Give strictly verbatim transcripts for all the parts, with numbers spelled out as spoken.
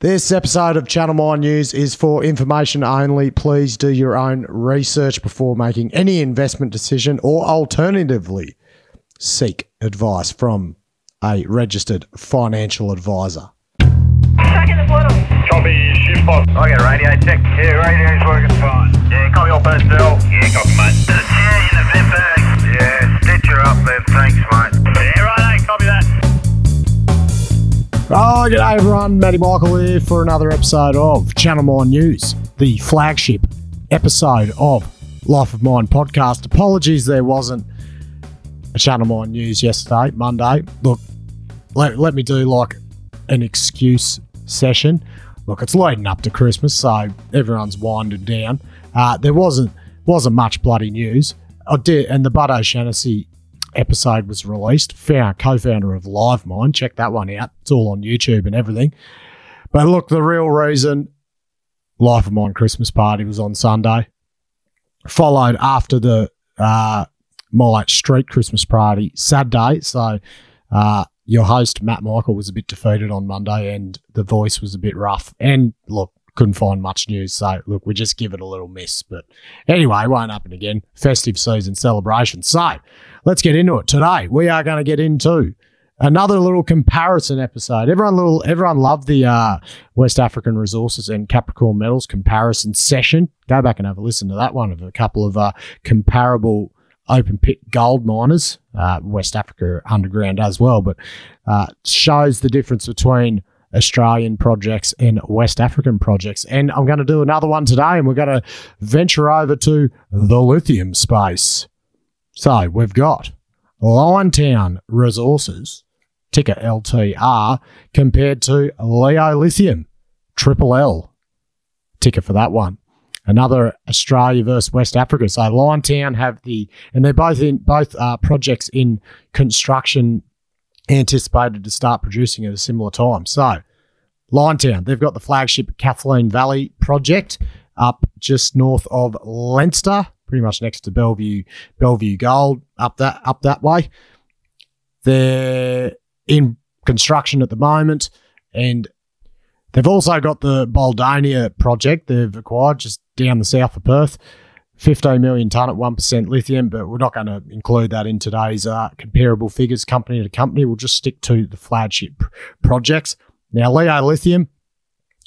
This episode of Channel Mind News is for information only. Please do your own research before making any investment decision, or alternatively, seek advice from a registered financial advisor. Second of one. Copy, shift box. I got radio check. Yeah, radio's working fine. Yeah, copy all personnel. Yeah, copy, mate. There's a chair in the vent bag. Yeah, stitch her up there. Thanks, mate. Yeah, right, copy that. Oh, g'day everyone, Matty Michael here for another episode of Channel Mind News, the flagship episode of Life of Mind podcast. Apologies there wasn't a Channel Mind News yesterday, Monday. Look, let, let me do like an excuse session. Look, it's leading up to Christmas, so everyone's winding down. Uh, there wasn't wasn't much bloody news. I did, and the Bud O'Shaughnessy episode was released, found, co-founder of Live Mind. Check that one out. It's all on YouTube and everything. But look, the real reason, Life of Mind Christmas party was on Sunday, followed after the uh, my street Christmas party Saturday. So uh, your host, Matt Michael, was a bit defeated on Monday and the voice was a bit rough. And look, couldn't find much news. So look, we just give it a little miss. But anyway, it won't happen again. Festive season celebration. So let's get into it. Today, we are going to get into another little comparison episode. Everyone little, everyone loved the uh, West African Resources and Capricorn Metals comparison session. Go back and have a listen to that one of a couple of uh, comparable open pit gold miners. Uh, West Africa underground as well, but uh, shows the difference between Australian projects and West African projects. And I'm going to do another one today, and we're going to venture over to the lithium space. So we've got Liontown Resources, ticker L T R, compared to Leo Lithium, triple L, ticker for that one. Another Australia versus West Africa. So Liontown have the, and they're both in both uh, projects in construction, anticipated to start producing at a similar time. So Liontown, they've got the flagship Kathleen Valley project up just north of Leinster, pretty much next to Bellevue, Bellevue Gold, up that up that way. They're in construction at the moment, and they've also got the Baldonia project they've acquired just down the south of Perth, fifteen million tonne at one percent lithium, but we're not going to include that in today's uh, comparable figures company to company. We'll just stick to the flagship projects. Now, Leo Lithium,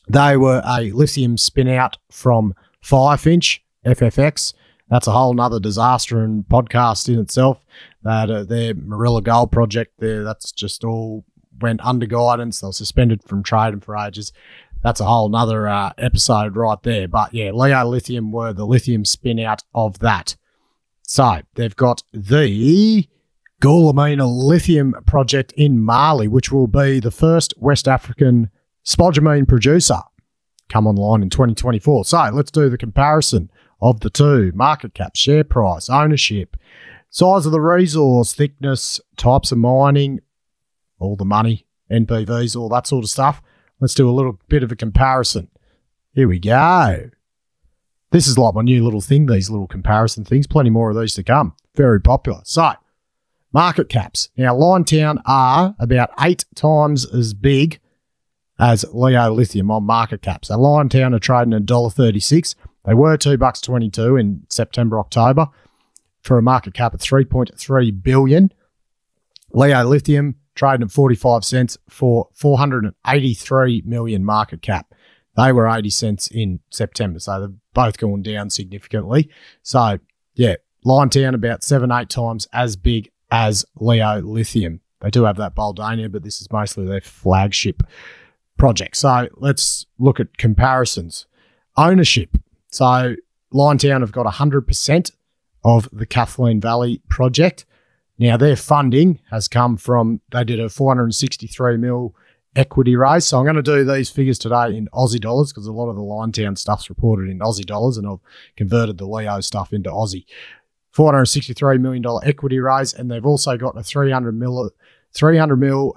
they were a lithium spin-out from Firefinch, F F X. That's a whole nother disaster and podcast in itself. That uh, their Marilla Gold project there, that's just all went under guidance. They were suspended from trading for ages. That's a whole nother uh, episode right there. But yeah, Leo Lithium were the lithium spin out of that. So they've got the Goulamina lithium project in Mali, which will be the first West African spodumene producer come online in twenty twenty-four. So let's do the comparison of the two: market cap, share price, ownership, size of the resource, thickness, types of mining, all the money, N P Vs, all that sort of stuff. Let's do a little bit of a comparison. Here we go. This is like my new little thing, these little comparison things. Plenty more of these to come. Very popular. So, market caps. Now, Liontown are about eight times as big as Leo Lithium on market cap. So, Liontown are trading at one dollar thirty-six. They were two dollars twenty-two in September, October, for a market cap of three point three billion dollars. Leo Lithium trading at forty-five cents for four hundred eighty-three million dollars market cap. They were eighty cents in September, so they've both gone down significantly. So, yeah, Liontown about seven, eight times as big as Leo Lithium. They do have that Baldonia, but this is mostly their flagship project. So let's look at comparisons. Ownership. So, Liontown have got one hundred percent of the Kathleen Valley project. Now, their funding has come from, they did a four hundred sixty-three mil equity raise. So, I'm going to do these figures today in Aussie dollars because a lot of the Liontown stuff's reported in Aussie dollars and I've converted the Leo stuff into Aussie. four hundred sixty-three million dollars equity raise, and they've also got a three hundred mil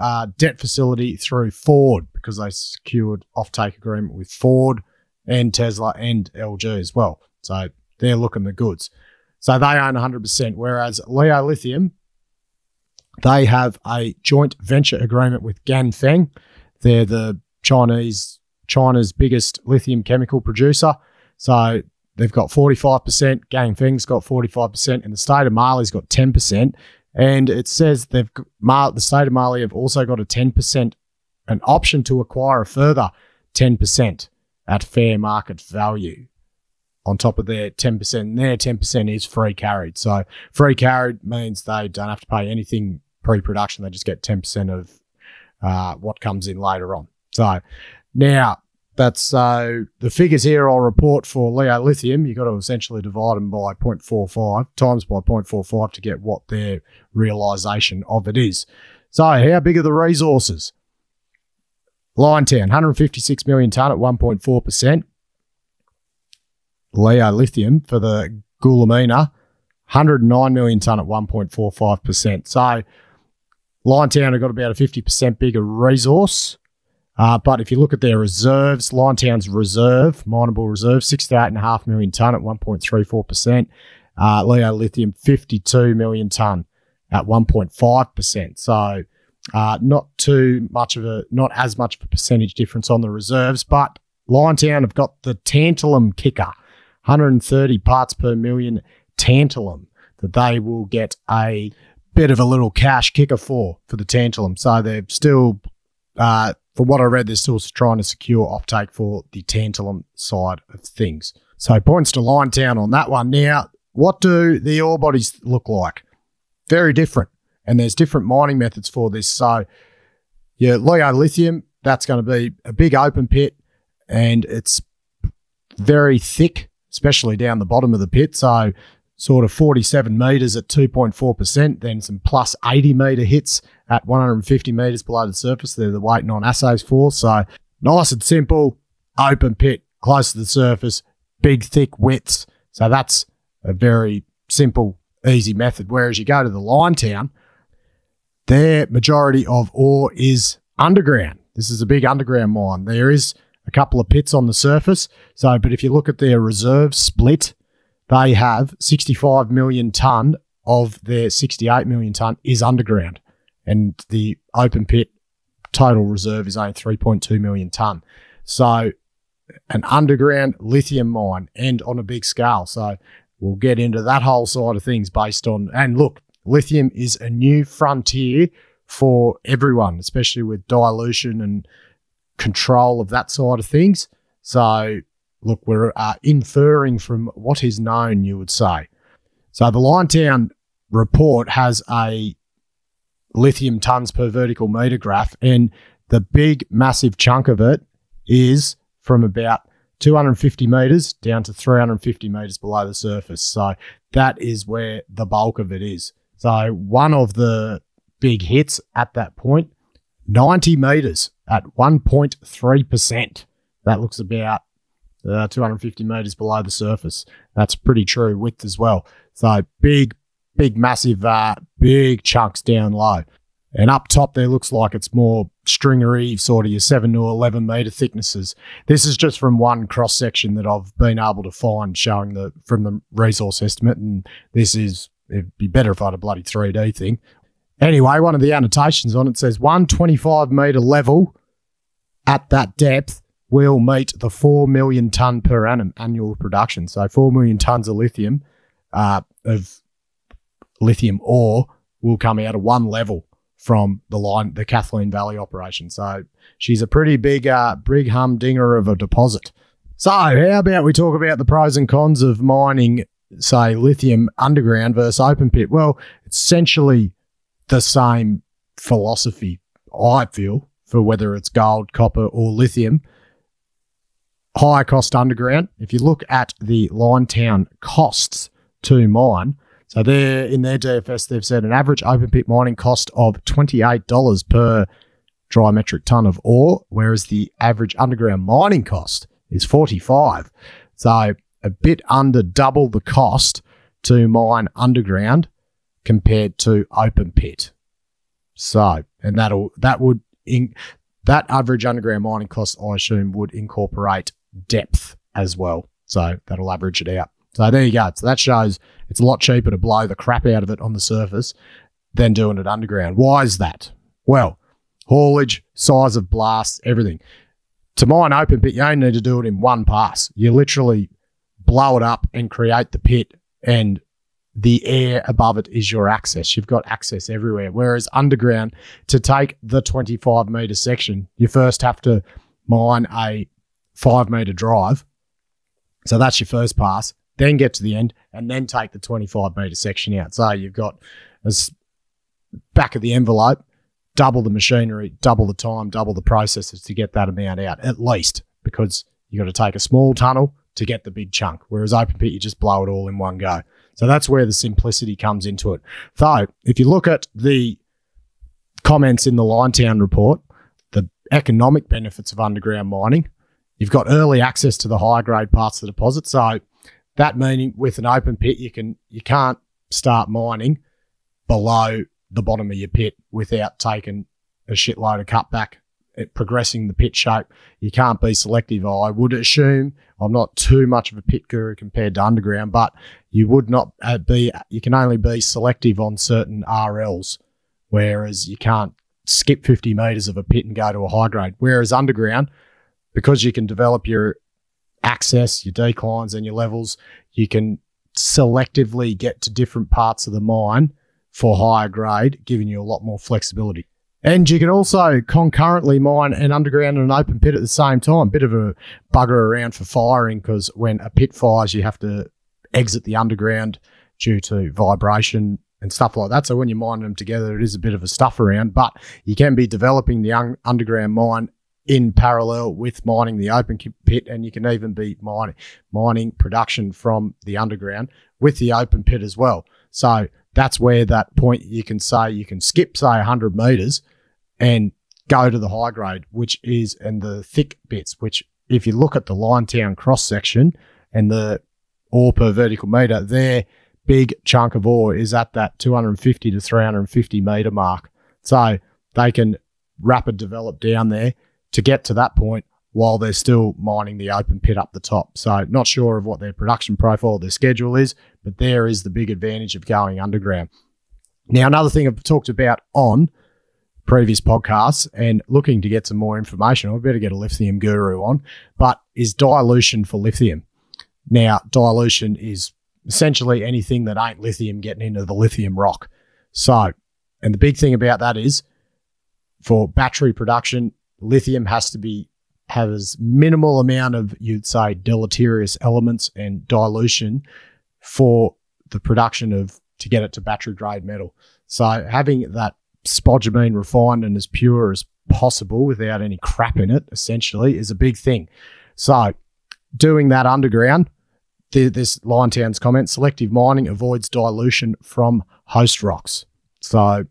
uh, debt facility through Ford because they secured offtake agreement with Ford and Tesla and L G as well. So they're looking the goods. So they own one hundred percent, whereas Leo Lithium, they have a joint venture agreement with Ganfeng. They're the Chinese China's biggest lithium chemical producer. So they've got forty-five percent, Ganfeng's got forty-five percent, and the state of Mali's got ten percent. And it says they've the state of Mali have also got a ten percent, an option to acquire a further ten percent at fair market value on top of their ten percent. And their ten percent is free carried. So free carried means they don't have to pay anything pre-production. They just get ten percent of uh, what comes in later on. So now that's so uh, the figures here I'll report for Leo Lithium. You've got to essentially divide them by zero point four five times by zero point four five to get what their realisation of it is. So how big are the resources? Liontown, one hundred fifty-six million tonne at one point four percent. Leo Lithium for the Goulamina, one hundred nine million tonne at one point four five percent. So Liontown have got about a fifty percent bigger resource. Uh, but if you look at their reserves, Liontown's reserve, mineable reserve, sixty-eight point five million tonne at one point three four percent. Uh, Leo Lithium, fifty-two million tonne at one point five percent. So uh, not too much of a, not as much of a percentage difference on the reserves, but Liontown have got the tantalum kicker, one hundred thirty parts per million tantalum that they will get a bit of a little cash kicker for, for the tantalum. So they're still... Uh, From what I read, they're still trying to secure offtake for the tantalum side of things. So points to Liontown on that one. Now, what do the ore bodies look like? Very different. And there's different mining methods for this. So, yeah, Leo Lithium, that's going to be a big open pit and it's very thick, especially down the bottom of the pit. So sort of forty-seven metres at two point four percent, then some plus eighty metre hits at one hundred fifty metres below the surface. They're waiting on assays for. So nice and simple, open pit, close to the surface, big thick widths. So that's a very simple, easy method. Whereas you go to the Liontown, their majority of ore is underground. This is a big underground mine. There is a couple of pits on the surface. So, but if you look at their reserve split, they have sixty-five million tonne of their sixty-eight million tonne is underground. And the open pit total reserve is only three point two million tonne. So an underground lithium mine and on a big scale. So we'll get into that whole side of things based on... And look, lithium is a new frontier for everyone, especially with dilution and control of that side of things. So... Look, we're uh, inferring from what is known, you would say. So the Liontown report has a lithium tons per vertical metre graph, and the big massive chunk of it is from about two hundred fifty metres down to three hundred fifty metres below the surface. So that is where the bulk of it is. So one of the big hits at that point, ninety metres at one point three percent. That looks about... Uh, two hundred fifty metres below the surface. That's pretty true width as well. So big, big, massive, uh, big chunks down low. And up top there looks like it's more stringery, sort of your seven to eleven metre thicknesses. This is just from one cross-section that I've been able to find showing the from the resource estimate. And this is, it'd be better if I had a bloody three D thing. Anyway, one of the annotations on it says one hundred twenty-five metre level at that depth will meet the four million tonne per annum annual production. So four million tonnes of lithium, uh, of lithium ore will come out of one level from the line, the Kathleen Valley operation. So she's a pretty big, uh, big humdinger of a deposit. So how about we talk about the pros and cons of mining, say, lithium underground versus open pit? Well, it's essentially the same philosophy, I feel, for whether it's gold, copper or lithium. Higher cost underground. If you look at the Liontown costs to mine, so they're in their D F S, they've said an average open pit mining cost of twenty-eight dollars per dry metric tonne of ore, whereas the average underground mining cost is forty-five dollars. So a bit under double the cost to mine underground compared to open pit. So, and that'll, that would, in, that average underground mining cost, I assume, would incorporate depth as well. So that'll average it out. So there you go. So that shows it's a lot cheaper to blow the crap out of it on the surface than doing it underground. Why is that? Well, haulage, size of blasts, everything. to mine open pit, you only need to do it in one pass. You literally blow it up and create the pit, and the air above it is your access. You've got access everywhere. Whereas underground, to take the twenty-five meter section, you first have to mine a five meter drive. So that's your first pass, then get to the end and then take the twenty-five meter section out. So you've got as back of the envelope, double the machinery, double the time, double the processes to get that amount out, at least, because you got to take a small tunnel to get the big chunk. Whereas open pit, you just blow it all in one go. So that's where the simplicity comes into it. So if you look at the comments in the Liontown report, the economic benefits of underground mining, you've got early access to the higher grade parts of the deposit. So that meaning with an open pit, you can you can't start mining below the bottom of your pit without taking a shitload of cutback, it progressing the pit shape. You can't be selective, I would assume. I'm not too much of a pit guru compared to underground, but you would not be, you can only be selective on certain R Ls, whereas you can't skip fifty metres of a pit and go to a high grade. Whereas underground, because you can develop your access, your declines and your levels, you can selectively get to different parts of the mine for higher grade, giving you a lot more flexibility. And you can also concurrently mine an underground and an open pit at the same time. Bit of a bugger around for firing, because when a pit fires, you have to exit the underground due to vibration and stuff like that. So when you mine them together, it is a bit of a stuff around, but you can be developing the un- underground mine in parallel with mining the open pit, and you can even be mining, mining production from the underground with the open pit as well. So that's where that point you can say you can skip, say, one hundred metres and go to the high grade, which is and the thick bits, which if you look at the Liontown cross section and the ore per vertical metre, their big chunk of ore is at that two hundred fifty to three hundred fifty metre mark. So they can rapid develop down there to get to that point while they're still mining the open pit up the top. So not sure of what their production profile, their schedule is, but there is the big advantage of going underground. Now, another thing I've talked about on previous podcasts and looking to get some more information, I better get a lithium guru on, but is dilution for lithium. Now, dilution is essentially anything that ain't lithium getting into the lithium rock. So, and the big thing about that is for battery production, lithium has to be have as minimal amount of, you'd say, deleterious elements and dilution for the production of, to get it to battery grade metal. So having that spodumene refined and as pure as possible without any crap in it, essentially, is a big thing. So doing that underground, the, this Liontown's comment, selective mining avoids dilution from host rocks. So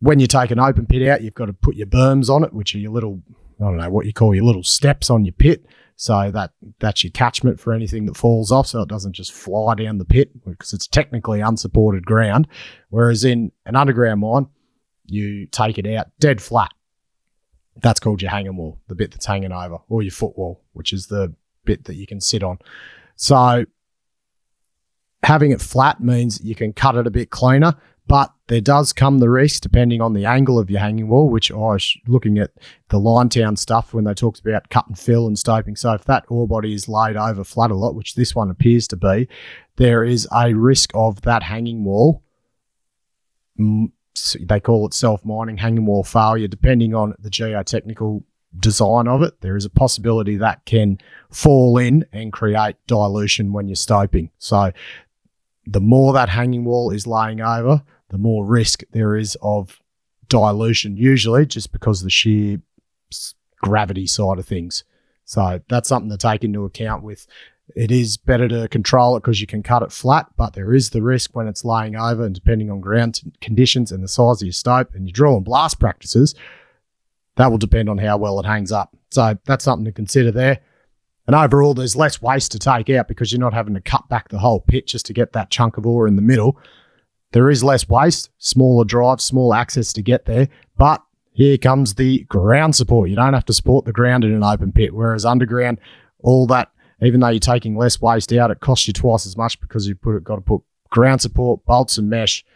when you take an open pit out, you've got to put your berms on it, which are your little, I don't know what you call your little steps on your pit. So that that's your catchment for anything that falls off, so it doesn't just fly down the pit, because it's technically unsupported ground. Whereas in an underground mine, you take it out dead flat. That's called your hanging wall, the bit that's hanging over, or your footwall, which is the bit that you can sit on. So having it flat means you can cut it a bit cleaner. But there does come the risk, depending on the angle of your hanging wall, which I was looking at the Liontown stuff when they talked about cut and fill and stoping. So if that ore body is laid over flat a lot, which this one appears to be, there is a risk of that hanging wall, they call it self-mining, hanging wall failure, depending on the geotechnical design of it. There is a possibility that can fall in and create dilution when you're stoping. So the more that hanging wall is laying over, the more risk there is of dilution, usually just because of the sheer gravity side of things. So that's something to take into account with. It is better to control it because you can cut it flat, but there is the risk when it's laying over, and depending on ground conditions and the size of your stope and your drill and blast practices, that will depend on how well it hangs up. So that's something to consider there. And overall, there's less waste to take out because you're not having to cut back the whole pit just to get that chunk of ore in the middle. There is less waste, smaller drive, small access to get there. But here comes the ground support. You don't have to support the ground in an open pit, whereas underground, all that, even though you're taking less waste out, it costs you twice as much because you've put, got to put ground support, bolts and mesh,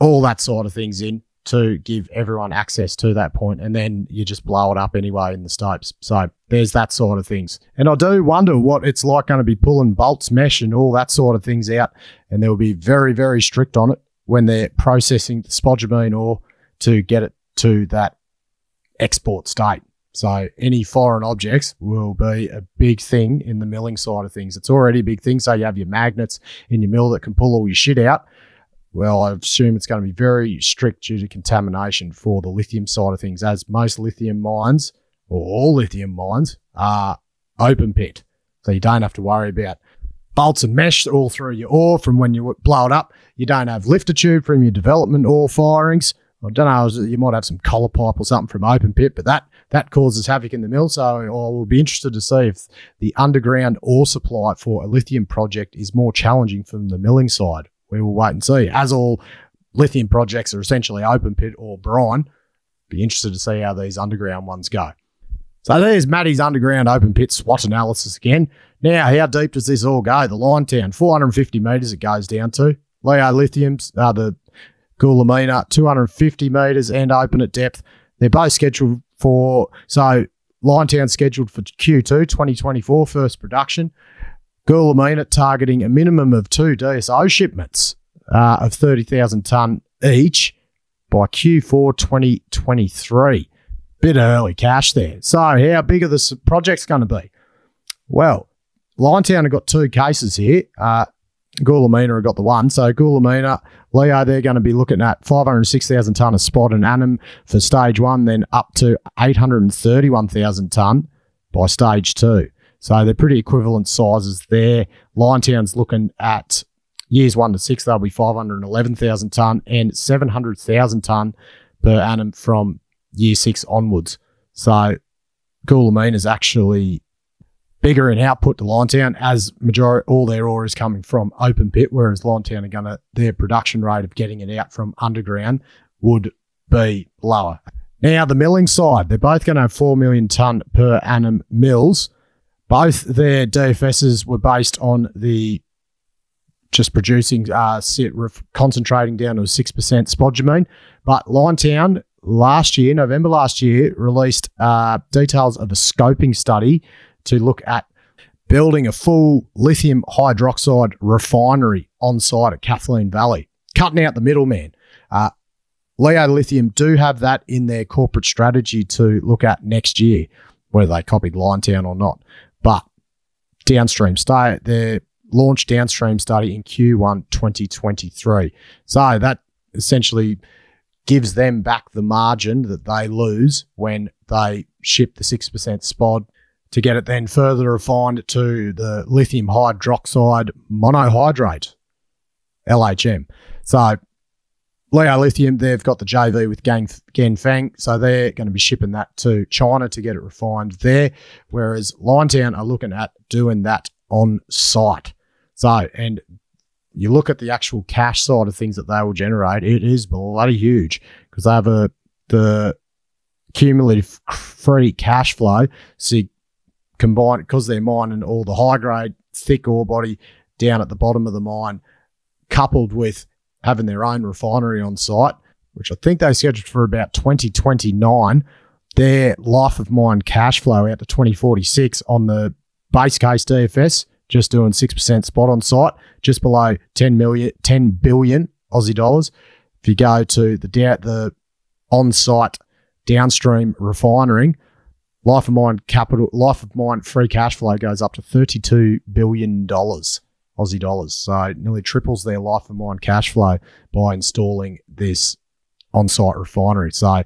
all that sort of things in to give everyone access to that point, and then you just blow it up anyway in the stopes. So there's that sort of things. And I do wonder what it's like going to be pulling bolts, mesh, and all that sort of things out, and they'll be very, very strict on it when they're processing the spodumene ore to get it to that export state. So any foreign objects will be a big thing in the milling side of things. It's already a big thing. So you have your magnets in your mill that can pull all your shit out. Well, I assume it's going to be very strict due to contamination for the lithium side of things, as most lithium mines, or all lithium mines, are open pit. So you don't have to worry about bolts and mesh all through your ore from when you blow it up. You don't have lifter tube from your development ore firings. I don't know, you might have some collar pipe or something from open pit, but that, that causes havoc in the mill. So I will be interested to see if the underground ore supply for a lithium project is more challenging from the milling side. We will wait and see. As all lithium projects are essentially open pit or brine, be interested to see how these underground ones go. So there's Matty's underground open pit SWOT analysis again. Now, how deep does this all go? The Liontown, four hundred fifty metres it goes down to. Leo Lithium's, uh, the... Goulamina, two hundred fifty metres and open at depth. They're both scheduled for, so Liontown scheduled for Q two twenty twenty-four, first production. Goulamina targeting a minimum of two D S O shipments uh, of thirty thousand tonne each by Q four twenty twenty-three. Bit of early cash there. So how big are the project's going to be? Well, Liontown have got two cases here. Uh, Goulamina have got the one. So Goulamina, Leo, they're going to be looking at five hundred six thousand tonne of spod and annum for stage one, then up to eight hundred thirty-one thousand tonne by stage two. So they're pretty equivalent sizes there. Liontown's looking at years one to six, they'll be five hundred eleven thousand tonne and seven hundred thousand tonne per annum from year six onwards. So Goulamina's actually bigger in output to Liontown, as majority all their ore is coming from open pit, whereas Liontown are going to, their production rate of getting it out from underground would be lower. Now, the milling side, they're both going to have four million tonne per annum mills. Both their D F Ss were based on the just producing, uh, concentrating down to six percent spodumene, but Liontown last year, November last year, released uh, details of a scoping study to look at building a full lithium hydroxide refinery on site at Kathleen Valley, cutting out the middleman. Uh, Leo Lithium do have that in their corporate strategy to look at next year, whether they copied Liontown or not. But downstream stay, their launch downstream study in Q one twenty twenty-three. So that essentially gives them back the margin that they lose when they ship the six percent spod, to get it then further refined to the lithium hydroxide monohydrate, L H M. So, Leo Lithium, they've got the J V with Ganfeng, so they're going to be shipping that to China to get it refined there, whereas Liontown are looking at doing that on site. So, and you look at the actual cash side of things that they will generate, it is bloody huge, because they have a, the cumulative free cash flow, so you combined, because they're mining all the high-grade, thick ore body down at the bottom of the mine, coupled with having their own refinery on site, which I think they scheduled for about twenty twenty-nine, their life of mine cash flow out to twenty forty-six on the base case D F S, just doing six percent spot on site, just below ten million, ten billion Aussie dollars. If you go to the, the on-site downstream refinery, Life of mine capital, life of mine free cash flow goes up to thirty-two billion dollars Aussie dollars. So it nearly triples their life of mine cash flow by installing this on-site refinery. So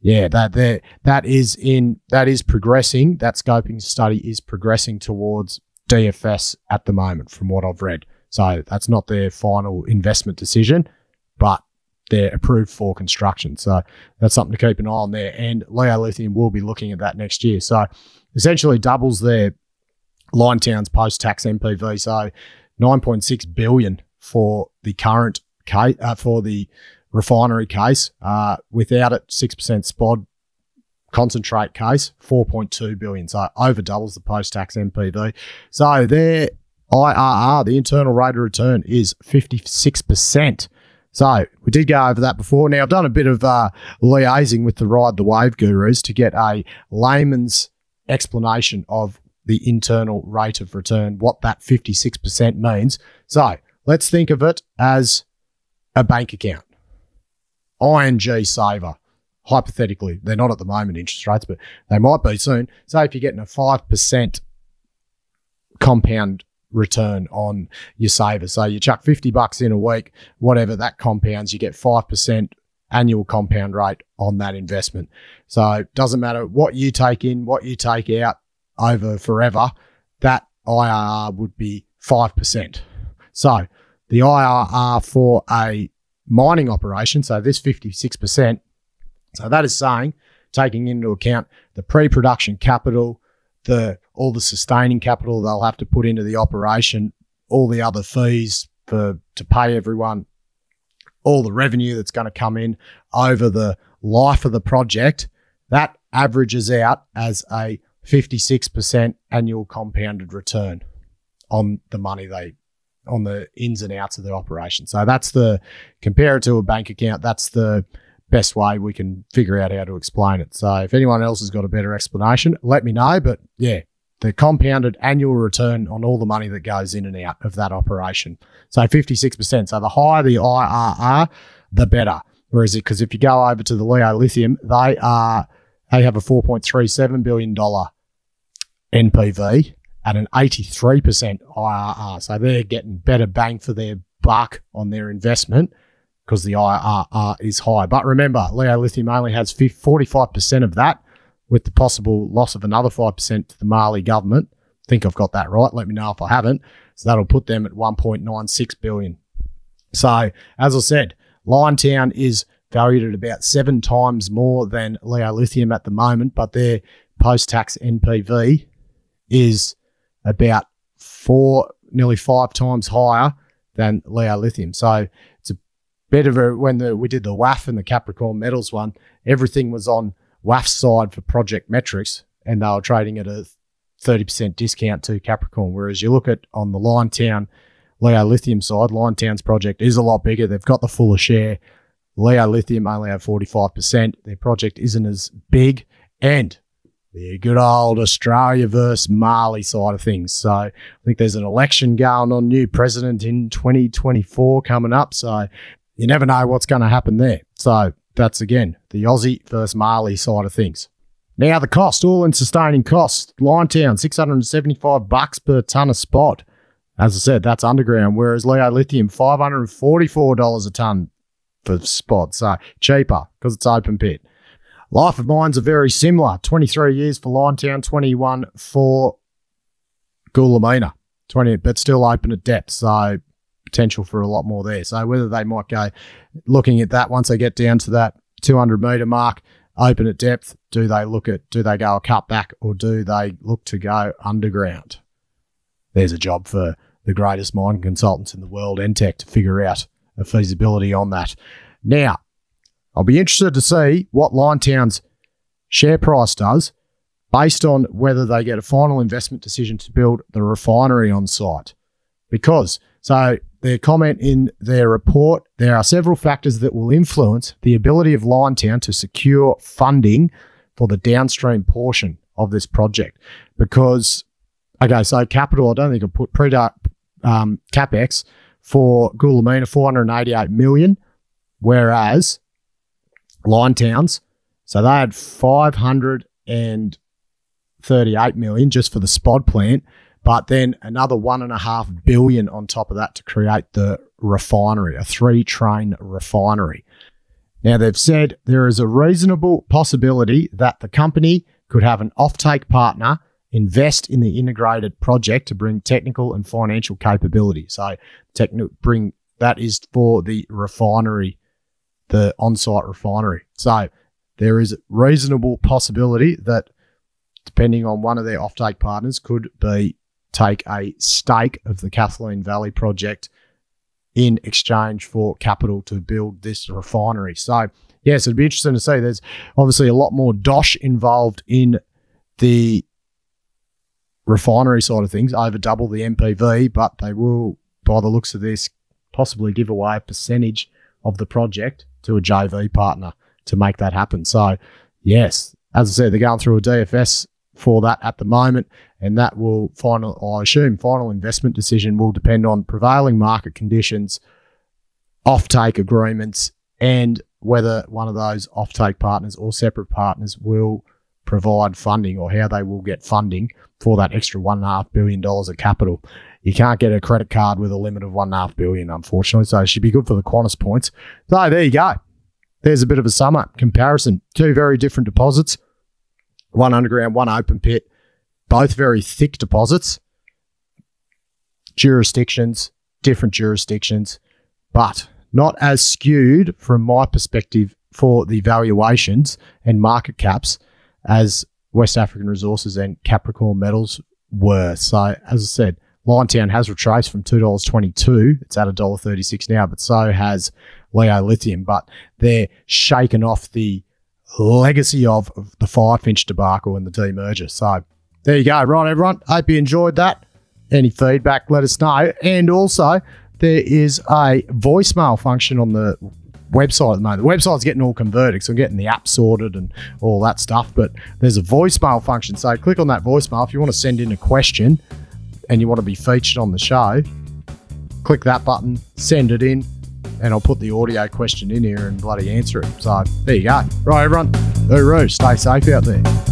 yeah, that there that is in that is progressing. That scoping study is progressing towards D F S at the moment, from what I've read. So that's not their final investment decision, but they're approved for construction. So that's something to keep an eye on there. And Leo Lithium will be looking at that next year. So essentially doubles their Liontown's post-tax M P V. So nine point six billion dollars for the current case, uh, for the refinery case. Uh, without it, six percent spod concentrate case, four point two billion dollars. So over doubles the post-tax M P V. So their I R R, the internal rate of return, is fifty-six percent. So we did go over that before. Now, I've done a bit of uh, liaising with the Ride the Wave gurus to get a layman's explanation of the internal rate of return, what that fifty-six percent means. So let's think of it as a bank account. I N G Saver, hypothetically. They're not at the moment, interest rates, but they might be soon. So if you're getting a five percent compound return on your saver, so you chuck fifty bucks in a week, whatever that compounds, you get five percent annual compound rate on that investment. So it doesn't matter what you take in, what you take out over forever, that I R R would be five percent. So the I R R for a mining operation, so this fifty-six percent, so that is saying, taking into account the pre-production capital, the all the sustaining capital they'll have to put into the operation, all the other fees for to pay everyone, all the revenue that's going to come in over the life of the project, that averages out as a fifty-six percent annual compounded return on the money they, on the ins and outs of the operation. So that's the, compare it to a bank account, that's the best way we can figure out how to explain it. So if anyone else has got a better explanation, let me know. But yeah, the compounded annual return on all the money that goes in and out of that operation. So fifty-six percent. So the higher the I R R, the better. Whereas, because if you go over to the Leo Lithium, they are, they have a four point three seven billion dollars N P V at an eighty-three percent I R R. So they're getting better bang for their buck on their investment because the I R R is high. But remember, Leo Lithium only has forty-five percent of that, with the possible loss of another five percent to the Mali government. I think I've got that right. Let me know if I haven't. So that'll put them at one point nine six billion dollars. So as I said, Liontown is valued at about seven times more than Leo Lithium at the moment, but their post-tax N P V is about four, nearly five times higher than Leo Lithium. So it's a bit of a, when the, we did the W A F and the Capricorn Metals one, everything was on W A F's side for project metrics, and they were trading at a thirty percent discount to Capricorn. Whereas you look at on the Liontown, Leo Lithium side, Liontown's project is a lot bigger. They've got the fuller share. Leo Lithium only have forty-five percent. Their project isn't as big. And the good old Australia versus Mali side of things. So I think there's an election going on, new president in twenty twenty-four coming up. So you never know what's going to happen there. So that's, again, the Aussie versus Mali side of things. Now, the cost, all-in sustaining costs. Liontown, six hundred seventy-five bucks per tonne of spot. As I said, that's underground, whereas Leo Lithium, five hundred forty-four dollars a tonne for spot, so cheaper because it's open pit. Life of Mines are very similar. twenty-three years for Liontown, twenty-one for Goulamina, twenty, but still open at depth, so potential for a lot more there. So whether they might go looking at that once they get down to that two hundred meter mark, open at depth, do they look at, do they go a cut back, or do they look to go underground? There's a job for the greatest mine consultants in the world, Entech, to figure out a feasibility on that. Now, I'll be interested to see what Liontown's share price does based on whether they get a final investment decision to build the refinery on site. Because, so their comment in their report, there are several factors that will influence the ability of Liontown to secure funding for the downstream portion of this project. Because, okay, so capital, I don't think I put product, um, CapEx for Goulamina, four hundred eighty-eight million dollars, whereas Liontown's, so they had five hundred thirty-eight million dollars just for the S P O D plant, but then another one and a half billion on top of that to create the refinery, a three-train refinery. Now, they've said there is a reasonable possibility that the company could have an offtake partner invest in the integrated project to bring technical and financial capability. So, techni- bring that is for the refinery, the on-site refinery. So, there is a reasonable possibility that, depending on one of their offtake partners, could be take a stake of the Kathleen Valley project in exchange for capital to build this refinery. So, yes, it'd be interesting to see. There's obviously a lot more dosh involved in the refinery side of things, over double the M P V, but they will, by the looks of this, possibly give away a percentage of the project to a J V partner to make that happen. So, yes, as I said, they're going through a D F S for that at the moment, and that will final, I assume, final investment decision will depend on prevailing market conditions, offtake agreements, and whether one of those offtake partners or separate partners will provide funding, or how they will get funding for that extra one point five billion dollars of capital. You can't get a credit card with a limit of one point five billion dollars, unfortunately, so it should be good for the Qantas points. So there you go. There's a bit of a sum up comparison. Two very different deposits, one underground, one open pit, both very thick deposits, jurisdictions, different jurisdictions, but not as skewed from my perspective for the valuations and market caps as West African Resources and Capricorn Metals were. So, as I said, Liontown has retraced from two dollars twenty-two. It's at one dollar thirty-six now, but so has Leo Lithium. But they're shaking off the legacy of the Firefinch debacle and the demerger. So, there you go. Right, everyone. Hope you enjoyed that. Any feedback, let us know. And also, there is a voicemail function on the website at the moment. The website's getting all converted, so I'm getting the app sorted and all that stuff, but there's a voicemail function. So click on that voicemail. If you want to send in a question and you want to be featured on the show, click that button, send it in, and I'll put the audio question in here and bloody answer it. So there you go. Right, everyone. Hooroo. Stay safe out there.